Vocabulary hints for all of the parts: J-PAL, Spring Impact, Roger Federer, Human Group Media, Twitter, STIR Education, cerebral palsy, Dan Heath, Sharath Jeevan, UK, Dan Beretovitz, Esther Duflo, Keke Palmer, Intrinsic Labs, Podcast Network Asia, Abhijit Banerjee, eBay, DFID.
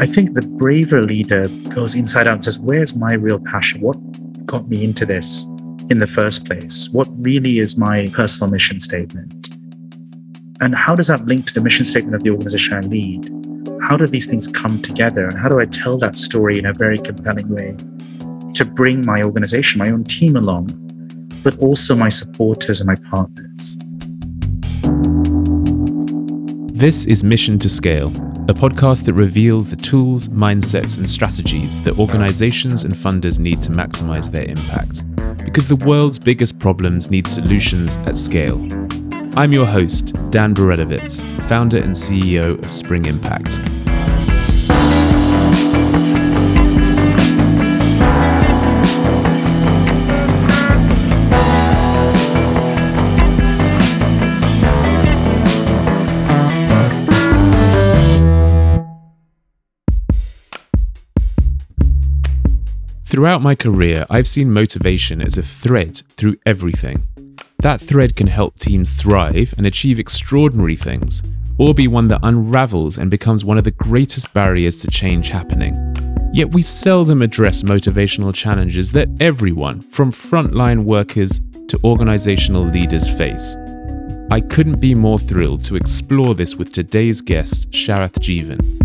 I think the braver leader goes inside out and says, where's my real passion? What got me into this in the first place? What really is my personal mission statement? And how does that link to the mission statement of the organization I lead? How do these things come together? And how do I tell that story in a very compelling way to bring my organization, my own team along, but also my supporters and my partners? This is Mission to Scale, a podcast that reveals the tools, mindsets, and strategies that organizations and funders need to maximize their impact. Because the world's biggest problems need solutions at scale. I'm your host, Dan Beretovitz, founder and CEO of Spring Impact. Throughout my career, I've seen motivation as a thread through everything. That thread can help teams thrive and achieve extraordinary things, or be one that unravels and becomes one of the greatest barriers to change happening. Yet we seldom address motivational challenges that everyone, from frontline workers to organizational leaders, face. I couldn't be more thrilled to explore this with today's guest, Sharath Jeevan.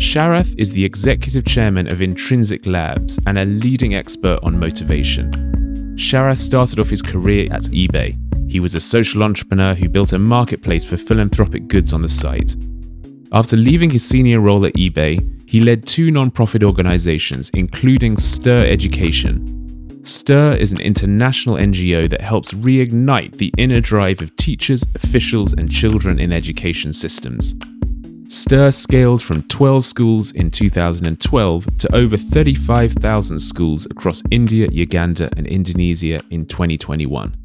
Sharath is the executive chairman of Intrinsic Labs and a leading expert on motivation. Sharath started off his career at eBay. He was a social entrepreneur who built a marketplace for philanthropic goods on the site. After leaving his senior role at eBay, he led two non-profit organizations, including STIR Education. STIR is an international NGO that helps reignite the inner drive of teachers, officials, and children in education systems. STIR scaled from 12 schools in 2012 to over 35,000 schools across India, Uganda, and Indonesia in 2021.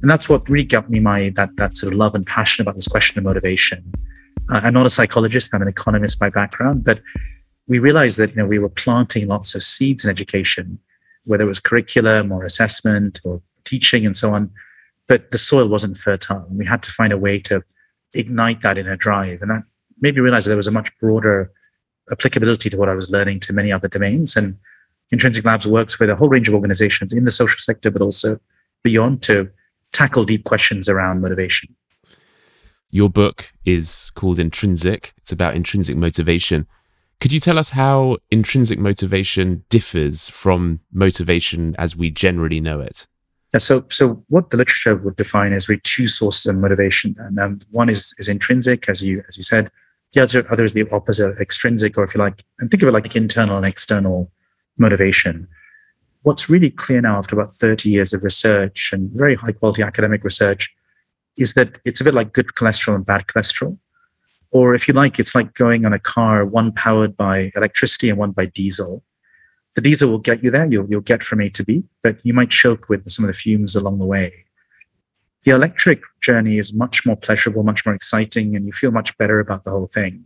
And that's what really got me that sort of love and passion about this question of motivation. I'm not a psychologist, I'm an economist by background, but we realized that we were planting lots of seeds in education, whether it was curriculum or assessment or teaching and so on, but the soil wasn't fertile. And we had to find a way to ignite that inner drive. And that made me realize that there was a much broader applicability to what I was learning to many other domains. And Intrinsic Labs works with a whole range of organizations in the social sector, but also beyond, to tackle deep questions around motivation. Your book is called Intrinsic. It's about intrinsic motivation. Could you tell us how intrinsic motivation differs from motivation as we generally know it? Yeah, so what the literature would define as really two sources of motivation. And one is intrinsic, as you said. The other is the opposite, extrinsic, or if you like, and think of it like internal and external motivation. What's really clear now after about 30 years of research and very high quality academic research is that it's a bit like good cholesterol and bad cholesterol. Or if you like, it's like going on a car, one powered by electricity and one by diesel. The diesel will get you there, you'll get from A to B, but you might choke with some of the fumes along the way. The electric journey is much more pleasurable, much more exciting, and you feel much better about the whole thing.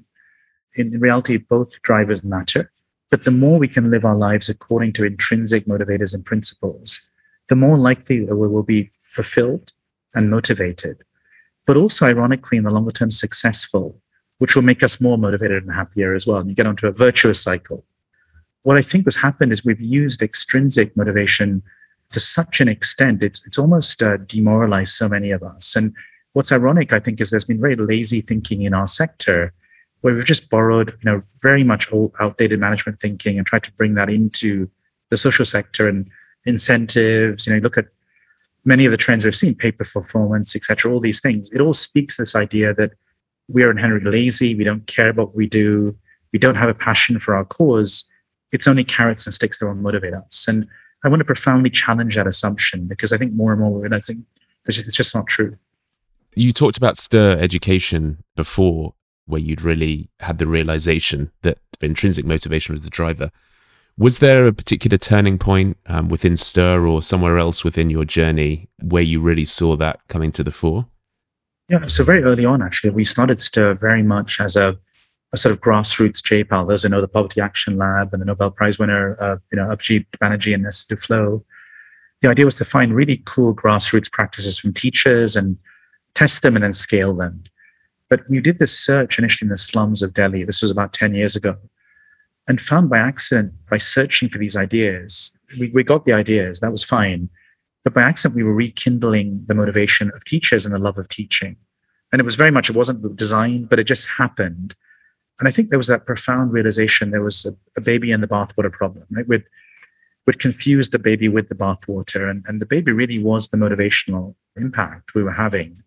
In reality, both drivers matter, but the more we can live our lives according to intrinsic motivators and principles, the more likely we will be fulfilled and motivated, but also, ironically, in the longer term, successful, which will make us more motivated and happier as well. And you get onto a virtuous cycle. What I think has happened is we've used extrinsic motivation to such an extent, it's almost demoralized so many of us. And what's ironic, I think, is there's been very lazy thinking in our sector, where we've just borrowed very much old, outdated management thinking and tried to bring that into the social sector and incentives. You look at many of the trends we've seen, pay performance, et cetera, all these things. It all speaks to this idea that we are inherently lazy, we don't care about what we do, we don't have a passion for our cause. It's only carrots and sticks that will motivate us. And I want to profoundly challenge that assumption, because I think more and more we're realizing it's just not true. You talked about STIR Education before, where you'd really had the realization that intrinsic motivation was the driver. Was there a particular turning point within STIR or somewhere else within your journey where you really saw that coming to the fore? Yeah, so very early on, actually, we started STIR very much as a sort of grassroots J-PAL. Those who know the Poverty Action Lab and the Nobel Prize winner, Abhijit Banerjee and Esther Duflo. The idea was to find really cool grassroots practices from teachers and test them and then scale them. But we did this search initially in the slums of Delhi. This was about 10 years ago. And found by accident, by searching for these ideas, we got the ideas, that was fine. But by accident, we were rekindling the motivation of teachers and the love of teaching. And it was very much, it wasn't designed, but it just happened. And I think there was that profound realization, there was a baby in the bathwater problem, right? We'd confused the baby with the bathwater, and the baby really was the motivational impact we were having.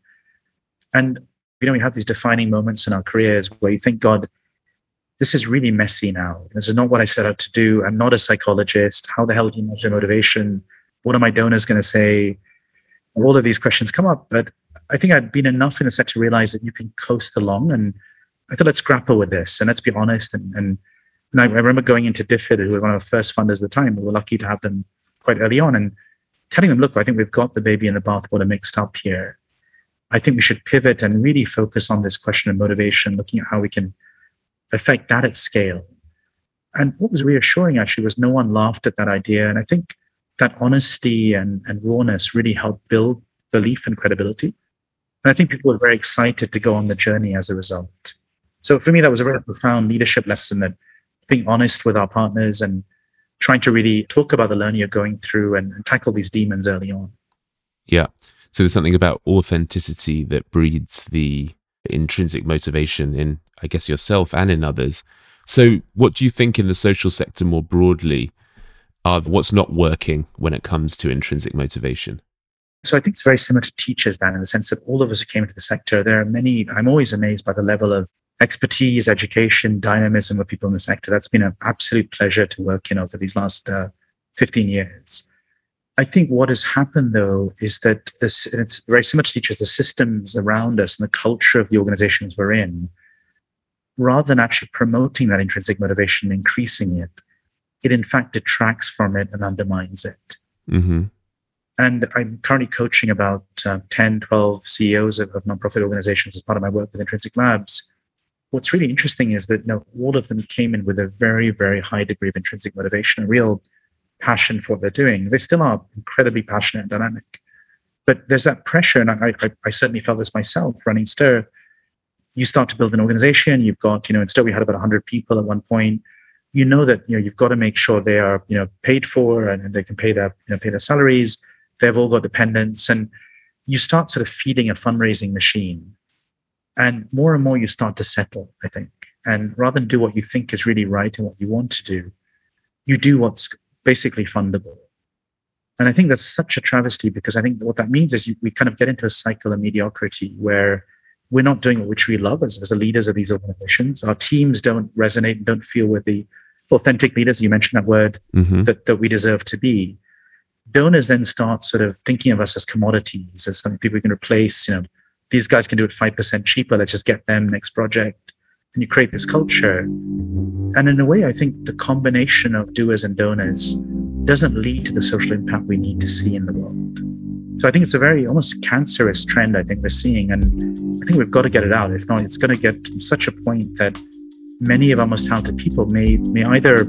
And, you know, we have these defining moments in our careers where you think, God, this is really messy now. This is not what I set out to do. I'm not a psychologist. How the hell do you measure motivation? What are my donors going to say? All of these questions come up, but I think I'd been enough in the sector to realize that you can coast along. And I thought, let's grapple with this and let's be honest. And I remember going into DFID, who were one of our first funders at the time. We were lucky to have them quite early on, and telling them, look, I think we've got the baby and the bathwater mixed up here. I think we should pivot and really focus on this question of motivation, looking at how we can affect that at scale. And what was reassuring actually was no one laughed at that idea. And I think that honesty and rawness really helped build belief and credibility. And I think people were very excited to go on the journey as a result. So for me, that was a very profound leadership lesson, that being honest with our partners and trying to really talk about the learning you're going through and tackle these demons early on. Yeah. So there's something about authenticity that breeds the intrinsic motivation in, I guess, yourself and in others. So what do you think in the social sector more broadly are what's not working when it comes to intrinsic motivation? So I think it's very similar to teachers, Dan, in the sense that all of us who came into the sector, there are many, I'm always amazed by the level of expertise, education, dynamism of people in the sector. That's been an absolute pleasure to work in over these last 15 years. I think what has happened, though, is that this, and it's very similar to teachers, the systems around us and the culture of the organizations we're in, rather than actually promoting that intrinsic motivation, increasing it, it in fact detracts from it and undermines it. Mm-hmm. And I'm currently coaching about 10, 12 CEOs of nonprofit organizations as part of my work with Intrinsic Labs. What's really interesting is that, you know, all of them came in with a very, very high degree of intrinsic motivation, a real passion for what they're doing. They still are incredibly passionate and dynamic. But there's that pressure, and I certainly felt this myself running STIR. You start to build an organization, you've got, you know, in STIR we had about 100 people at one point. You know that, you know, you've got to make sure they are, you know, paid for and they can pay their salaries. They've all got dependents, and you start sort of feeding a fundraising machine, and more you start to settle, I think. And rather than do what you think is really right and what you want to do, you do what's basically fundable. And I think that's such a travesty, because I think what that means is we kind of get into a cycle of mediocrity where we're not doing what we love as the leaders of these organizations. Our teams don't resonate, don't feel with the authentic leaders. You mentioned that word, mm-hmm. that we deserve to be. Donors then start sort of thinking of us as commodities, as some people we can replace. You know, these guys can do it 5% cheaper. Let's just get them next project. And you create this culture. And in a way, I think the combination of doers and donors doesn't lead to the social impact we need to see in the world. So I think it's a very almost cancerous trend I think we're seeing. And I think we've got to get it out. If not, it's going to get to such a point that many of our most talented people may either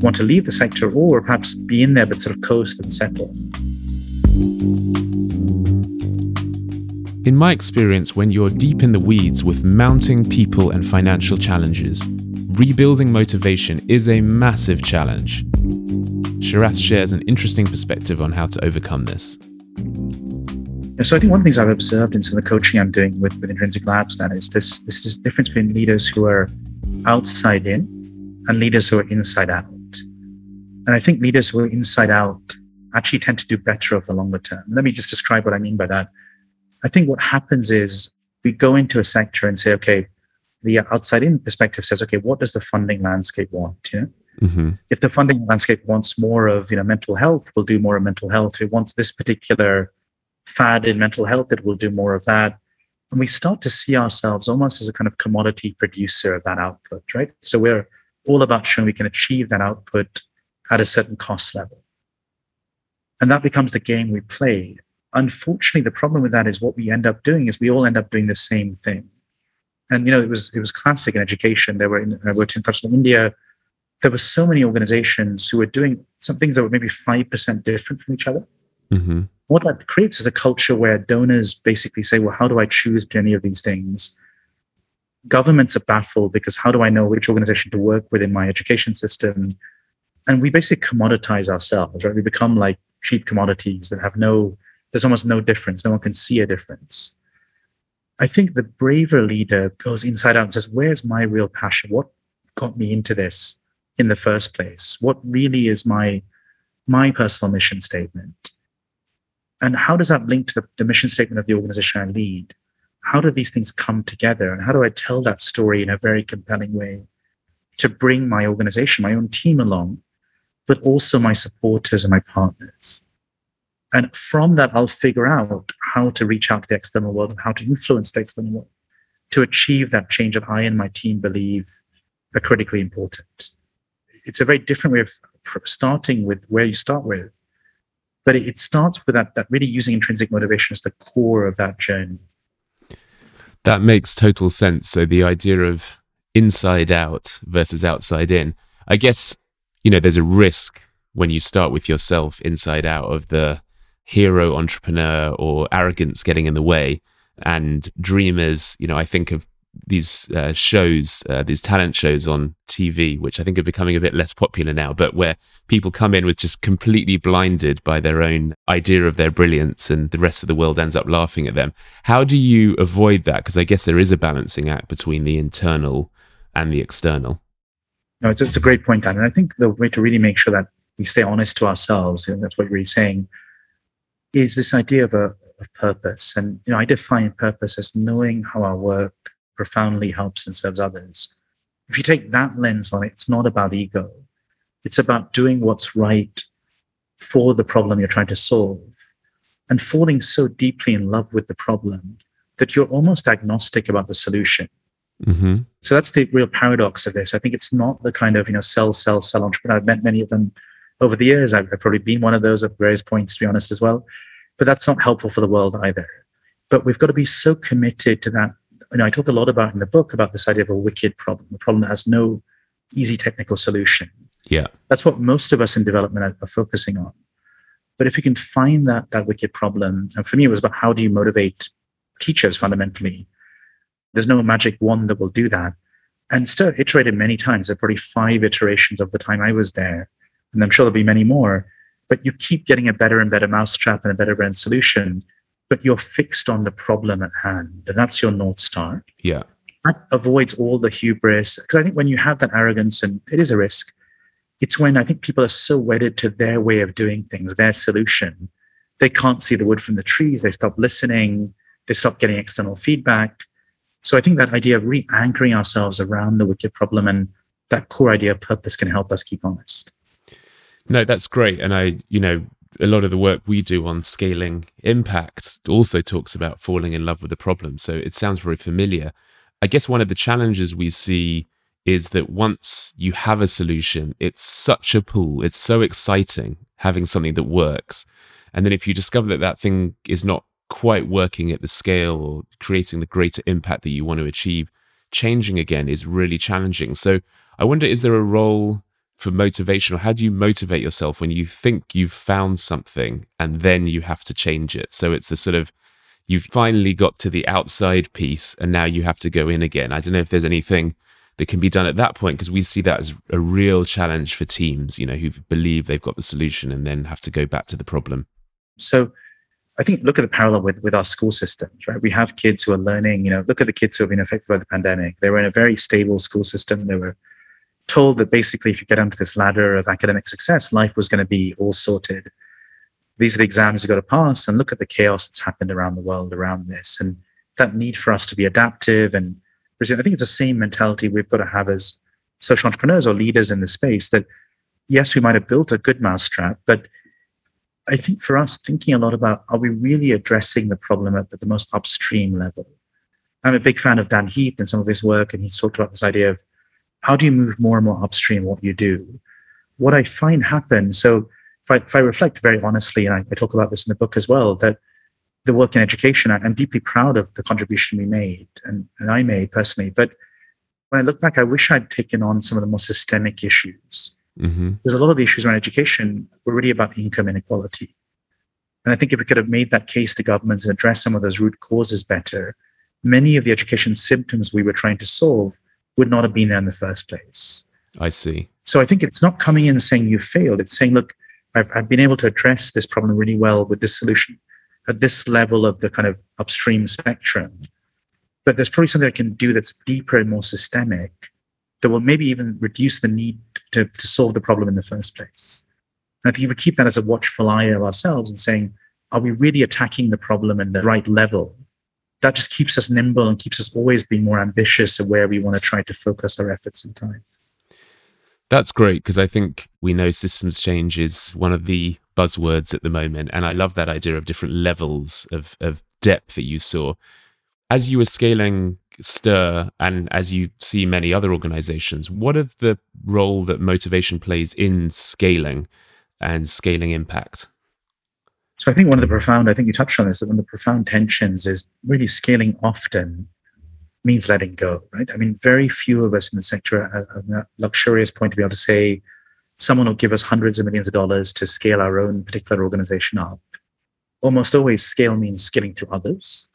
want to leave the sector or perhaps be in there but sort of coast and settle. In my experience, when you're deep in the weeds with mounting people and financial challenges, rebuilding motivation is a massive challenge. Sharath shares an interesting perspective on how to overcome this. So I think one of the things I've observed in some of the coaching I'm doing with Intrinsic Labs now is this difference between leaders who are outside in and leaders who are inside out. And I think leaders who are inside out actually tend to do better over the longer term. Let me just describe what I mean by that. I think what happens is we go into a sector and say, okay, the outside in perspective says, okay, what does the funding landscape want? You know? Mm-hmm. If the funding landscape wants more of, you know, mental health, we'll do more of mental health. If it wants this particular fad in mental health, it will do more of that. And we start to see ourselves almost as a kind of commodity producer of that output, right? So we're all about showing we can achieve that output at a certain cost level. And that becomes the game we play. Unfortunately, the problem with that is what we end up doing is we all end up doing the same thing. And, you know, it was classic in education. I worked in Touchstone India. There were so many organizations who were doing some things that were maybe 5% different from each other. Mm-hmm. What that creates is a culture where donors basically say, well, how do I choose between any of these things? Governments are baffled because how do I know which organization to work with in my education system? And we basically commoditize ourselves, right? We become like cheap commodities that have there's almost no difference. No one can see a difference. I think the braver leader goes inside out and says, where's my real passion? What got me into this in the first place? What really is my personal mission statement? And how does that link to the mission statement of the organization I lead? How do these things come together? And how do I tell that story in a very compelling way to bring my organization, my own team along, but also my supporters and my partners? And from that, I'll figure out how to reach out to the external world and how to influence the external world to achieve that change that I and my team believe are critically important. It's a very different way of starting with where you start with, but it starts with that really using intrinsic motivation as the core of that journey. That makes total sense. So the idea of inside out versus outside in, I guess, there's a risk when you start with yourself inside out of the hero entrepreneur or arrogance getting in the way, and dreamers. I think of these shows, these talent shows on TV, which I think are becoming a bit less popular now, but where people come in with just completely blinded by their own idea of their brilliance and the rest of the world ends up laughing at them. How do you avoid that? Because I guess there is a balancing act between the internal and the external. No, it's a great point, Dan. And I think the way to really make sure that we stay honest to ourselves, and that's what you're really saying, is this idea of a purpose. And I define purpose as knowing how our work profoundly helps and serves others. If you take that lens on it, it's not about ego. It's about doing what's right for the problem you're trying to solve and falling so deeply in love with the problem that you're almost agnostic about the solution. Mm-hmm. So that's the real paradox of this. I think it's not the kind of, sell entrepreneur. I've met many of them over the years. I've probably been one of those at various points, to be honest, as well. But that's not helpful for the world either. But we've got to be so committed to that. I talk a lot about in the book about this idea of a wicked problem, a problem that has no easy technical solution. Yeah. That's what most of us in development are focusing on. But if we can find that wicked problem, and for me, it was about how do you motivate teachers fundamentally? There's no magic wand that will do that. And STIR iterated many times. There are probably 5 iterations of the time I was there. And I'm sure there'll be many more. But you keep getting a better and better mousetrap and a better brand solution, but you're fixed on the problem at hand. And that's your North Star. Yeah. That avoids all the hubris. Because I think when you have that arrogance, and it is a risk, it's when I think people are so wedded to their way of doing things, their solution. They can't see the wood from the trees. They stop listening. They stop getting external feedback. So I think that idea of re-anchoring ourselves around the wicked problem and that core idea of purpose can help us keep honest. No, that's great. And a lot of the work we do on scaling impact also talks about falling in love with the problem. So it sounds very familiar. I guess one of the challenges we see is that once you have a solution, it's such a pull. It's so exciting having something that works. And then if you discover that thing is not quite working at the scale or creating the greater impact that you want to achieve, changing again is really challenging. So I wonder, is there a role for motivation, or how do you motivate yourself when you think you've found something and then you have to change it? So it's the sort of, you've finally got to the outside piece and now you have to go in again. I don't know if there's anything that can be done at that point, because we see that as a real challenge for teams, who believe they've got the solution and then have to go back to the problem. So I think look at the parallel with our school systems, right? We have kids who are learning, look at the kids who have been affected by the pandemic. They were in a very stable school system. They were told that basically if you get onto this ladder of academic success, life was going to be all sorted. These are the exams you've got to pass, and look at the chaos that's happened around the world around this, and that need for us to be adaptive and resilient. I think it's the same mentality we've got to have as social entrepreneurs or leaders in the space, that yes, we might have built a good mousetrap, but I think for us, thinking a lot about, are we really addressing the problem at the most upstream level? I'm a big fan of Dan Heath and some of his work, and he's talked about this idea of, how do you move more and more upstream what you do? What I find happens, so if I reflect very honestly, and I talk about this in the book as well, that the work in education, I'm deeply proud of the contribution we made and I made personally. But when I look back, I wish I'd taken on some of the more systemic issues. Mm-hmm. Because a lot of the issues around education were really about income inequality. And I think if we could have made that case to governments and addressed some of those root causes better, many of the education symptoms we were trying to solve would not have been there in the first place. I see. So I think it's not coming in and saying you failed. It's saying, look, I've been able to address this problem really well with this solution at this level of the kind of upstream spectrum. But there's probably something I can do that's deeper and more systemic that will maybe even reduce the need to solve the problem in the first place. And I think if we keep that as a watchful eye of ourselves and saying, are we really attacking the problem at the right level? That just keeps us nimble and keeps us always being more ambitious of where we want to try to focus our efforts and time. That's great, because I think we know systems change is one of the buzzwords at the moment. And I love that idea of different levels of depth that you saw. As you were scaling STIR and as you see many other organizations, what is the role that motivation plays in scaling and scaling impact? So I think one of the profound, I think you touched on this, that one of the profound tensions is really scaling often means letting go, right? I mean, very few of us in the sector are in that luxurious point to be able to say, someone will give us hundreds of millions of dollars to scale our own particular organization up. Almost always scale means scaling through others,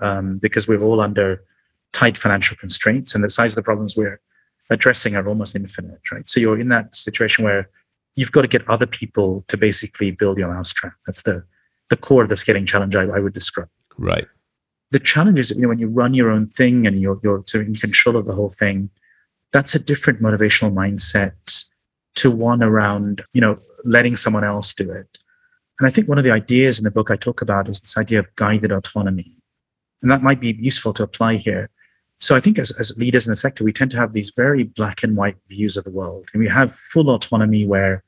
because we're all under tight financial constraints and the size of the problems we're addressing are almost infinite, right? So you're in that situation where you've got to get other people to basically build your mousetrap. That's the core of the scaling challenge I would describe. Right. The challenge is, when you run your own thing and you're in control of the whole thing, that's a different motivational mindset to one around, letting someone else do it. And I think one of the ideas in the book I talk about is this idea of guided autonomy. And that might be useful to apply here. So I think as leaders in the sector, we tend to have these very black and white views of the world. And we have full autonomy where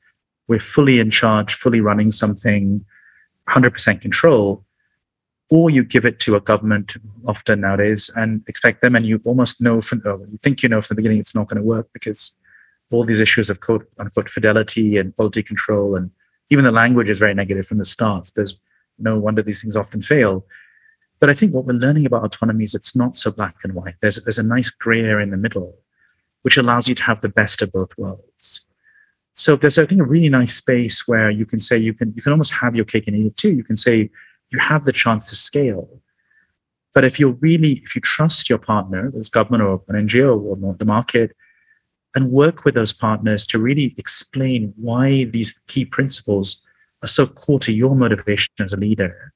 we're fully in charge, fully running something, 100% control, or you give it to a government often nowadays and expect them. And you almost know from the beginning it's not going to work because all these issues of quote unquote fidelity and quality control, and even the language is very negative from the start. There's no wonder these things often fail. But I think what we're learning about autonomy is it's not so black and white. There's a nice gray area in the middle, which allows you to have the best of both worlds. So there's, I think, a really nice space where you can say you can almost have your cake and eat it too. You can say you have the chance to scale. But if you trust your partner, whether it's government or an NGO or the market, and work with those partners to really explain why these key principles are so core to your motivation as a leader,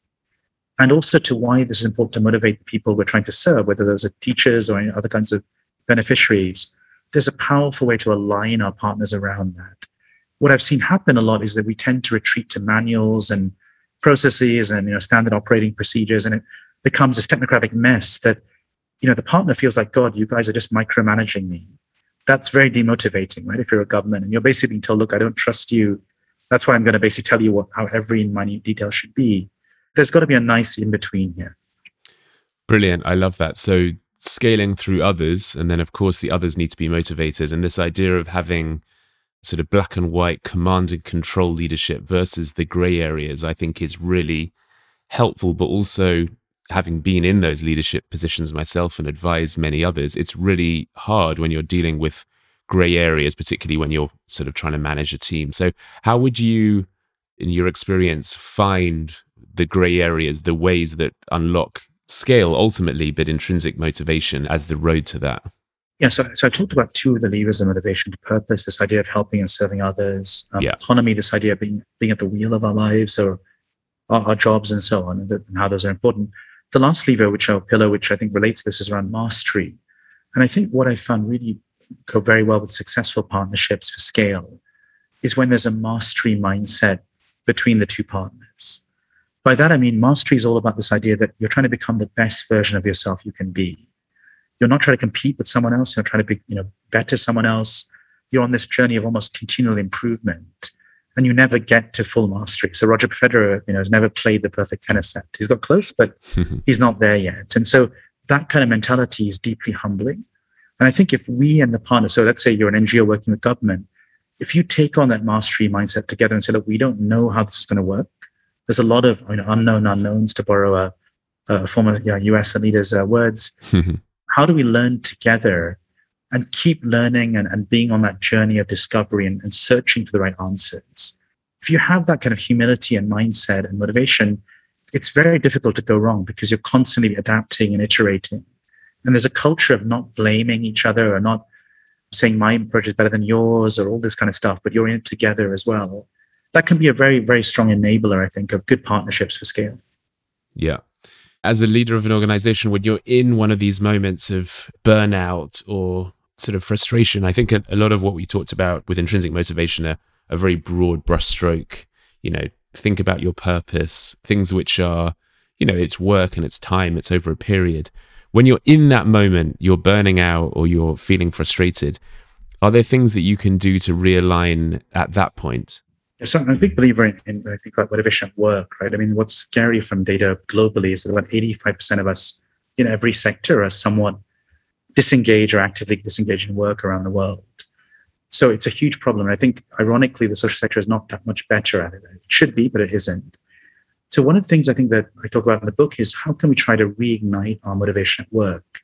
and also to why this is important to motivate the people we're trying to serve, whether those are teachers or any other kinds of beneficiaries, there's a powerful way to align our partners around that. What I've seen happen a lot is that we tend to retreat to manuals and processes and standard operating procedures, and it becomes this technocratic mess that the partner feels like, God, you guys are just micromanaging me. That's very demotivating, right? If you're a government and you're basically being told, look, I don't trust you. That's why I'm going to basically tell you how every minute detail should be. There's got to be a nice in-between here. Brilliant. I love that. So scaling through others, and then of course the others need to be motivated. And this idea of having sort of black and white command and control leadership versus the grey areas, I think is really helpful. But also, having been in those leadership positions myself and advised many others, it's really hard when you're dealing with grey areas, particularly when you're sort of trying to manage a team. So how would you, in your experience, find the grey areas, the ways that unlock scale ultimately, but intrinsic motivation as the road to that? Yeah, so I talked about two of the levers of motivation to purpose, this idea of helping and serving others, autonomy, this idea of being at the wheel of our lives or our jobs and so on, and how those are important. The last lever, which I think relates to this, is around mastery. And I think what I found really go very well with successful partnerships for scale is when there's a mastery mindset between the two partners. By that, I mean, mastery is all about this idea that you're trying to become the best version of yourself you can be. You're not trying to compete with someone else. You're not trying to be, better someone else. You're on this journey of almost continual improvement, and you never get to full mastery. So Roger Federer, has never played the perfect tennis set. He's got close, but he's not there yet. And so that kind of mentality is deeply humbling. And I think if we and the partner, so let's say you're an NGO working with government, if you take on that mastery mindset together and say, look, we don't know how this is going to work. There's a lot of unknown unknowns, to borrow a former US leader's words. How do we learn together and keep learning and being on that journey of discovery and searching for the right answers? If you have that kind of humility and mindset and motivation, it's very difficult to go wrong because you're constantly adapting and iterating. And there's a culture of not blaming each other or not saying my approach is better than yours or all this kind of stuff, but you're in it together as well. That can be a very, very strong enabler, I think, of good partnerships for scale. Yeah. As a leader of an organization, when you're in one of these moments of burnout or sort of frustration, I think a lot of what we talked about with intrinsic motivation are a very broad brushstroke, you know, think about your purpose, things which are, you know, it's work and it's time, it's over a period. When you're in that moment, you're burning out or you're feeling frustrated, are there things that you can do to realign at that point? So I'm a big believer in I think about efficient work, right? I mean, what's scary from data globally is that about 85% of us in every sector are somewhat disengaged or actively disengaged in work around the world. So it's a huge problem. And I think, ironically, the social sector is not that much better at it. It should be, but it isn't. So one of the things I think that I talk about in the book is how can we try to reignite our motivation at work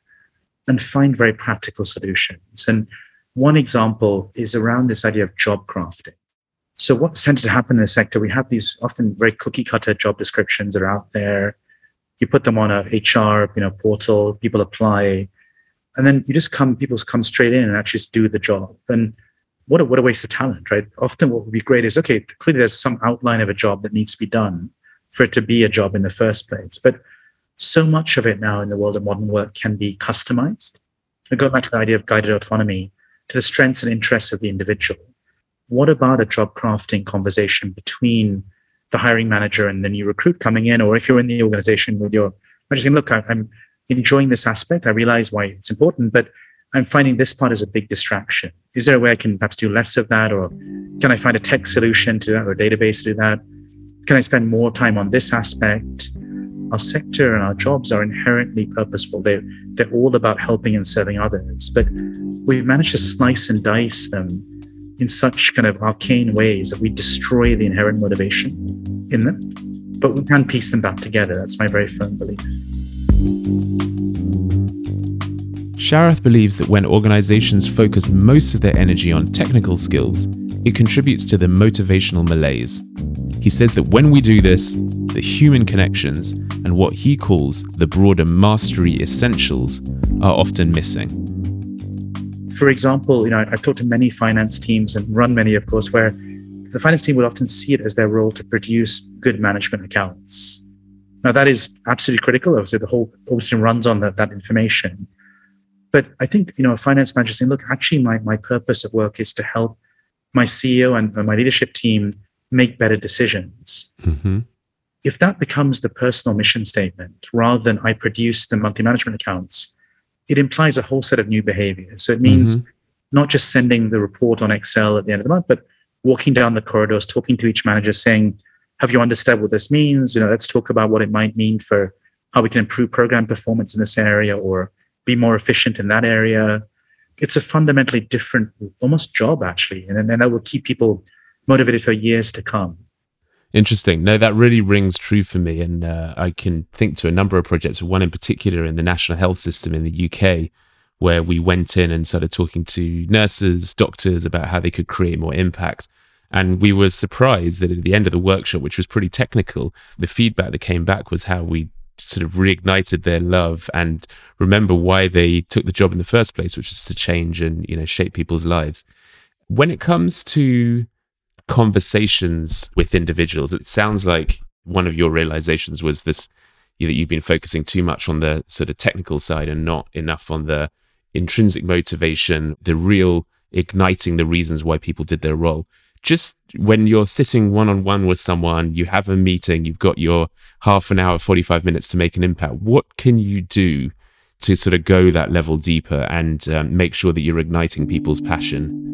and find very practical solutions. And one example is around this idea of job crafting. So what's tended to happen in the sector, we have these often very cookie cutter job descriptions that are out there. You put them on a HR, portal, people apply, and then you just people come straight in and actually just do the job. And what a waste of talent, right? Often what would be great is, okay, clearly there's some outline of a job that needs to be done for it to be a job in the first place. But so much of it now in the world of modern work can be customized. And going back to the idea of guided autonomy, to the strengths and interests of the individual. What about a job crafting conversation between the hiring manager and the new recruit coming in? Or if you're in the organization with your manager, look, I'm enjoying this aspect. I realize why it's important, but I'm finding this part is a big distraction. Is there a way I can perhaps do less of that? Or can I find a tech solution to that or a database to do that? Can I spend more time on this aspect? Our sector and our jobs are inherently purposeful. They're all about helping and serving others, but we've managed to slice and dice them in such kind of arcane ways that we destroy the inherent motivation in them, but we can piece them back together. That's my very firm belief. Sharath believes that when organizations focus most of their energy on technical skills, it contributes to the motivational malaise. He says that when we do this, the human connections and what he calls the broader mastery essentials are often missing. For example, I've talked to many finance teams and run many, of course, where the finance team will often see it as their role to produce good management accounts. Now, that is absolutely critical. Obviously, the whole organization runs on that information. But I think, a finance manager saying, look, actually, my purpose of work is to help my CEO and my leadership team make better decisions. Mm-hmm. If that becomes the personal mission statement, rather than I produce the monthly management accounts, it implies a whole set of new behaviors. So it means not just sending the report on Excel at the end of the month, but walking down the corridors, talking to each manager, saying, have you understood what this means? Let's talk about what it might mean for how we can improve program performance in this area or be more efficient in that area. It's a fundamentally different, almost job actually. And that will keep people motivated for years to come. Interesting. No, that really rings true for me. And I can think to a number of projects, one in particular in the national health system in the UK, where we went in and started talking to nurses, doctors about how they could create more impact. And we were surprised that at the end of the workshop, which was pretty technical, the feedback that came back was how we sort of reignited their love and remember why they took the job in the first place, which is to change and, shape people's lives. When it comes to conversations with individuals, it sounds like one of your realizations was this, that you've been focusing too much on the sort of technical side and not enough on the intrinsic motivation, the real igniting the reasons why people did their role. Just when you're sitting one-on-one with someone, you have a meeting, you've got your half an hour, 45 minutes to make an impact. What can you do to sort of go that level deeper and make sure that you're igniting people's passion?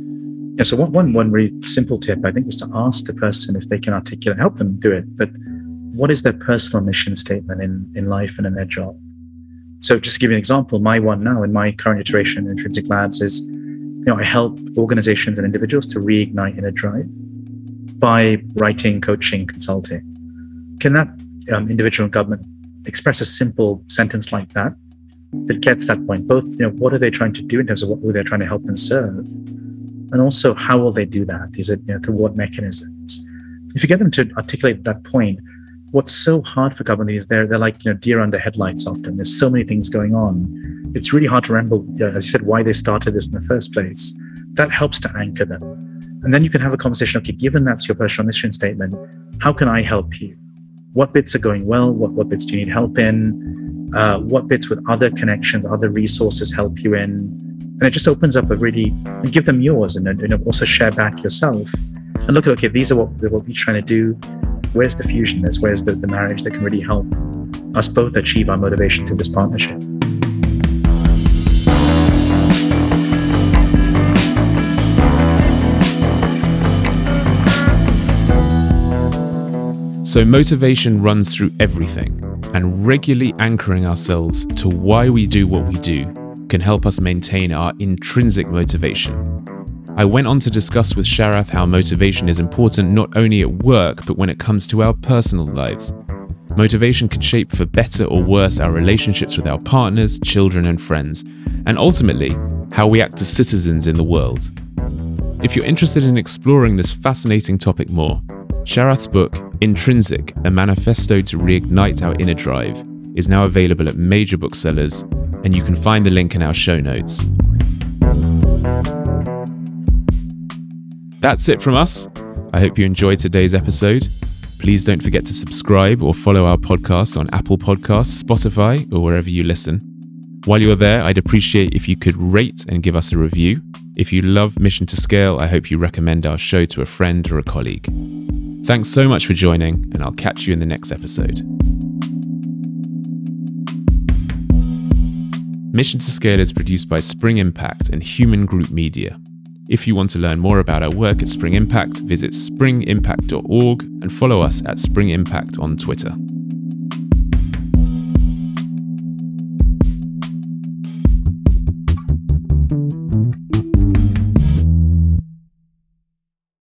Yeah, so one really simple tip, I think, is to ask the person if they can articulate, help them do it, but what is their personal mission statement in life and in their job? So just to give you an example, my one now in my current iteration in Intrinsic Labs is, I help organizations and individuals to reignite inner drive by writing, coaching, consulting. Can that individual and government express a simple sentence like that gets that point? Both, what are they trying to do in terms of who they're trying to help and serve? And also, how will they do that? Is it through what mechanisms? If you get them to articulate that point, what's so hard for companies, they're like, deer under headlights often. There's so many things going on. It's really hard to remember, as you said, why they started this in the first place. That helps to anchor them. And then you can have a conversation, okay, given that's your personal mission statement, how can I help you? What bits are going well? What bits do you need help in? What bits with other connections, other resources help you in? And it just opens up a really, and give them yours and also share back yourself and look at, okay, these are what we're trying to do. Where's the fusion? Where's the marriage that can really help us both achieve our motivation through this partnership? So motivation runs through everything, and regularly anchoring ourselves to why we do what we do can help us maintain our intrinsic motivation. I went on to discuss with Sharath how motivation is important not only at work, but when it comes to our personal lives. Motivation can shape for better or worse our relationships with our partners, children and friends, and ultimately, how we act as citizens in the world. If you're interested in exploring this fascinating topic more, Sharath's book, Intrinsic, A Manifesto to Reignite Our Inner Drive, is now available at major booksellers, and you can find the link in our show notes. That's it from us. I hope you enjoyed today's episode. Please don't forget to subscribe or follow our podcast on Apple Podcasts, Spotify, or wherever you listen. While you're there, I'd appreciate if you could rate and give us a review. If you love Mission to Scale, I hope you recommend our show to a friend or a colleague. Thanks so much for joining, and I'll catch you in the next episode. Mission to Scale is produced by Spring Impact and Human Group Media. If you want to learn more about our work at Spring Impact, visit springimpact.org and follow us at Spring Impact on Twitter.